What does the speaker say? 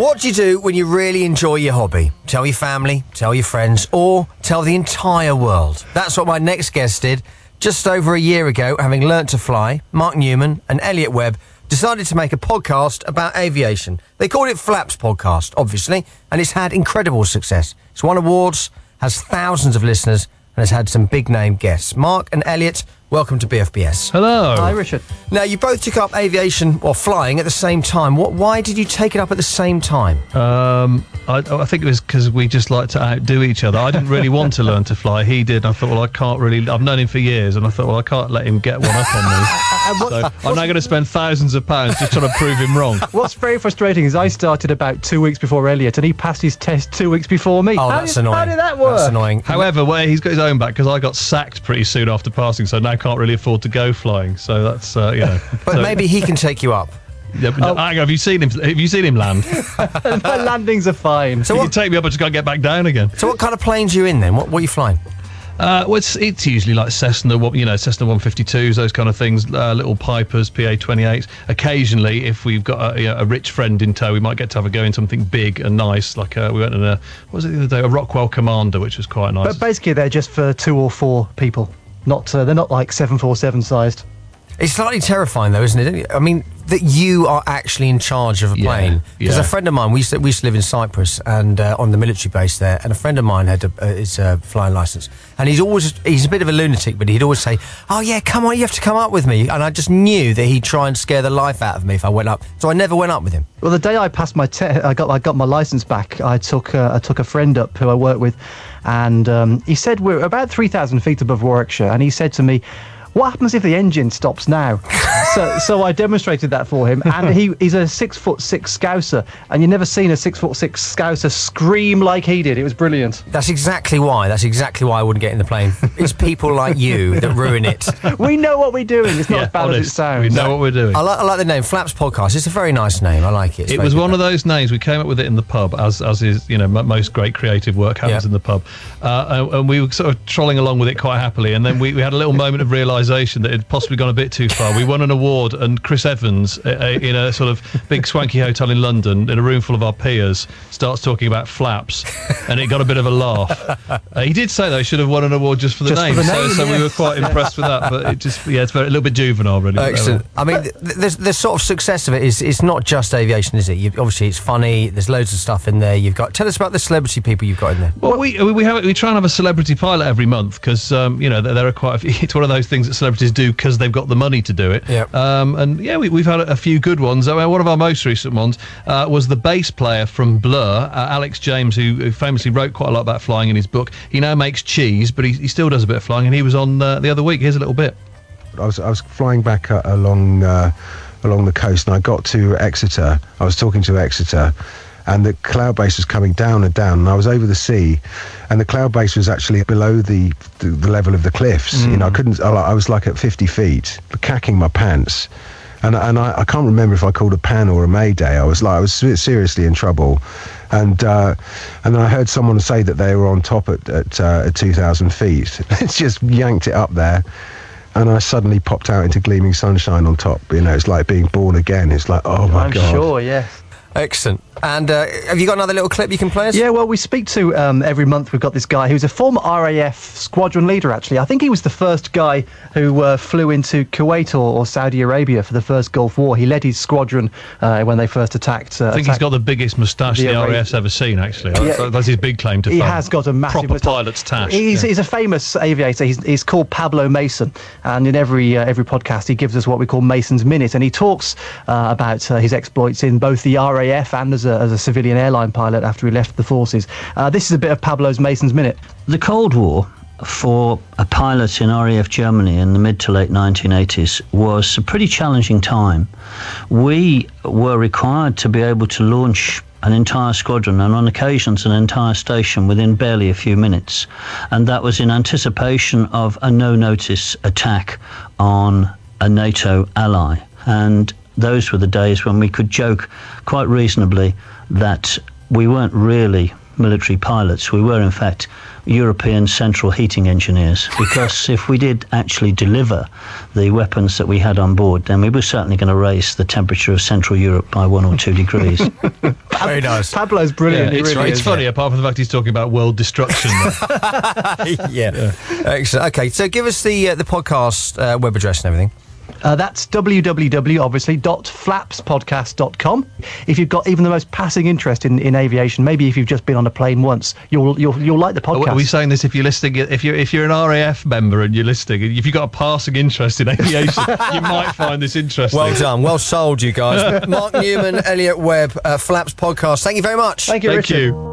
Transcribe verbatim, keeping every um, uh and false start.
What do you do when you really enjoy your hobby? Tell your family, tell your friends, or tell the entire world. That's what my next guest did. Just over a year ago, having learnt to fly, Mark Newman and Elliot Webb decided to make a podcast about aviation. They called it Flaps Podcast, obviously, and it's had incredible success. It's won awards, has thousands of listeners, and has had some big-name guests. Mark and Elliot, welcome to B F B S. Hello. Hi, Richard. Now, you both took up aviation or flying at the same time. What? Why did you take it up at the same time? Um, I, I think it was because we just like to outdo each other. I didn't really want to learn to fly. He did. I thought, well, I can't really... I've known him for years, and I thought, well, I can't let him get one up on me. and what, so what's, I'm now going to spend thousands of pounds just trying to prove him wrong. What's very frustrating is I started about two weeks before Elliot, and he passed his test two weeks before me. Oh, how that's did, annoying. How did that work? That's annoying. However, where he's got his own back, because I got sacked pretty soon after passing, so now can't really afford to go flying, so that's uh, you know. But so, maybe he can take you up. Yeah, but oh. Hang on, have you seen him? Have you seen him land? My landings are fine. So what, you take me up, I just can't get back down again. So what kind of planes are you in then? What, what are you flying? Uh, well, it's, it's usually like Cessna, you know, Cessna one fifty-twos, those kind of things, uh, little Pipers, P A twenty-eight. Occasionally, if we've got a, a rich friend in tow, we might get to have a go in something big and nice, like uh, we went in a, what was it the other day, a Rockwell Commander, which was quite nice. But basically, they're just for two or four people. Not uh, they're not like seven forty-seven sized. It's slightly terrifying though, isn't it? I mean, that you are actually in charge of a plane. Because yeah, yeah. a friend of mine, we used to, we used to live in Cyprus and uh, on the military base there, and a friend of mine had a, uh, his uh, flying licence, and he's always, he's a bit of a lunatic, but he'd always say, oh yeah, come on, you have to come up with me. And I just knew that he'd try and scare the life out of me if I went up, so I never went up with him. Well, the day I passed my test, I got, I got my licence back, I took, uh, I took a friend up who I worked with, and um, he said, we're about three thousand feet above Warwickshire, and he said to me, what happens if the engine stops now? so so I demonstrated that for him, and he, he's a six foot six Scouser, and you've never seen a six foot six Scouser scream like he did. It was brilliant. That's exactly why. That's exactly why I wouldn't get in the plane. It's people like you that ruin it. We know what we're doing. It's not yeah, as bad honest, as it sounds. We know so, what we're doing. I like, I like the name, Flaps Podcast. It's a very nice name. I like it. It's it was one of those names. We came up with it in the pub, as as is, you know, most great creative work happens yeah. in the pub. Uh, and, and we were sort of trolling along with it quite happily, and then we, we had a little moment of realising that it had possibly gone a bit too far. We won an award, and Chris Evans, a, a, in a sort of big swanky hotel in London, in a room full of our peers, starts talking about flaps, and it got a bit of a laugh. Uh, he did say though, should have won an award just for the just name, for the name so, yes. so we were quite impressed with that. But it just, yeah, it's very, a little bit juvenile, really. Excellent. I mean, the, the sort of success of it is, it's not just aviation, is it? You, obviously, it's funny. There's loads of stuff in there. You've got. Tell us about the celebrity people you've got in there. Well, we we have we try and have a celebrity pilot every month because um, you know there, there are quite a few. It's one of those things that celebrities do because they've got the money to do it. Yep. Um, and yeah, we, we've had a, a few good ones. I mean, one of our most recent ones uh, was the bass player from Blur, uh, Alex James, who, who famously wrote quite a lot about flying in his book. He now makes cheese, but he, he still does a bit of flying, and he was on uh, the other week. Here's a little bit. I was, I was flying back uh, along, uh, along the coast, and I got to Exeter. I was talking to Exeter, and the cloud base was coming down and down, and I was over the sea, and the cloud base was actually below the the, the level of the cliffs. Mm. You know, I couldn't. I, I was like at fifty feet, cacking my pants, and and I, I can't remember if I called a pan or a mayday. I was like, I was seriously in trouble, and uh, and then I heard someone say that they were on top at at, uh, at two thousand feet. It's just yanked it up there. And I suddenly popped out into gleaming sunshine on top. You know, it's like being born again. It's like, oh my I'm God. I'm sure, yes. Excellent. And uh, have you got another little clip you can play us? Yeah, well, we speak to um, every month. We've got this guy who's a former R A F squadron leader, actually. I think he was the first guy who uh, flew into Kuwait or, or Saudi Arabia for the first Gulf War. He led his squadron uh, when they first attacked. Uh, I think attacked he's got the biggest moustache the, the R A F's ever seen, actually. That's, yeah, that's his big claim to fame. He has got a massive proper moustache. Pilot's tash. He's, yeah. he's a famous aviator. He's, he's called Pablo Mason. And in every uh, every podcast, he gives us what we call Mason's Minute. And he talks uh, about uh, his exploits in both the R A F and as a, as a civilian airline pilot after he left the forces. Uh, this is a bit of Pablo Mason's Minute. The Cold War for a pilot in R A F Germany in the mid to late nineteen eighties was a pretty challenging time. We were required to be able to launch an entire squadron, and on occasions an entire station, within barely a few minutes. And that was in anticipation of a no-notice attack on a NATO ally. And those were the days when we could joke quite reasonably that we weren't really military pilots. We were, in fact, European central heating engineers, because if we did actually deliver the weapons that we had on board, then we were certainly going to raise the temperature of Central Europe by one or two degrees. Very nice. Pablo's brilliant. Yeah, it's really right. It's funny, yeah. Apart from the fact he's talking about world destruction. yeah. yeah. Excellent. Okay, so give us the, uh, the podcast uh, web address and everything. Uh, that's www, obviously, dot flapspodcast dot com. If you've got even the most passing interest in, in aviation, maybe if you've just been on a plane once, you'll you'll you'll like the podcast. Are we saying this if you're listening? If you're if you're an R A F member and you're listening, if you've got a passing interest in aviation, you might find this interesting. Well done, well sold, you guys. Mark Newman, Elliot Webb, uh, Flaps Podcast. Thank you very much. Thank you, Richard. Thank you.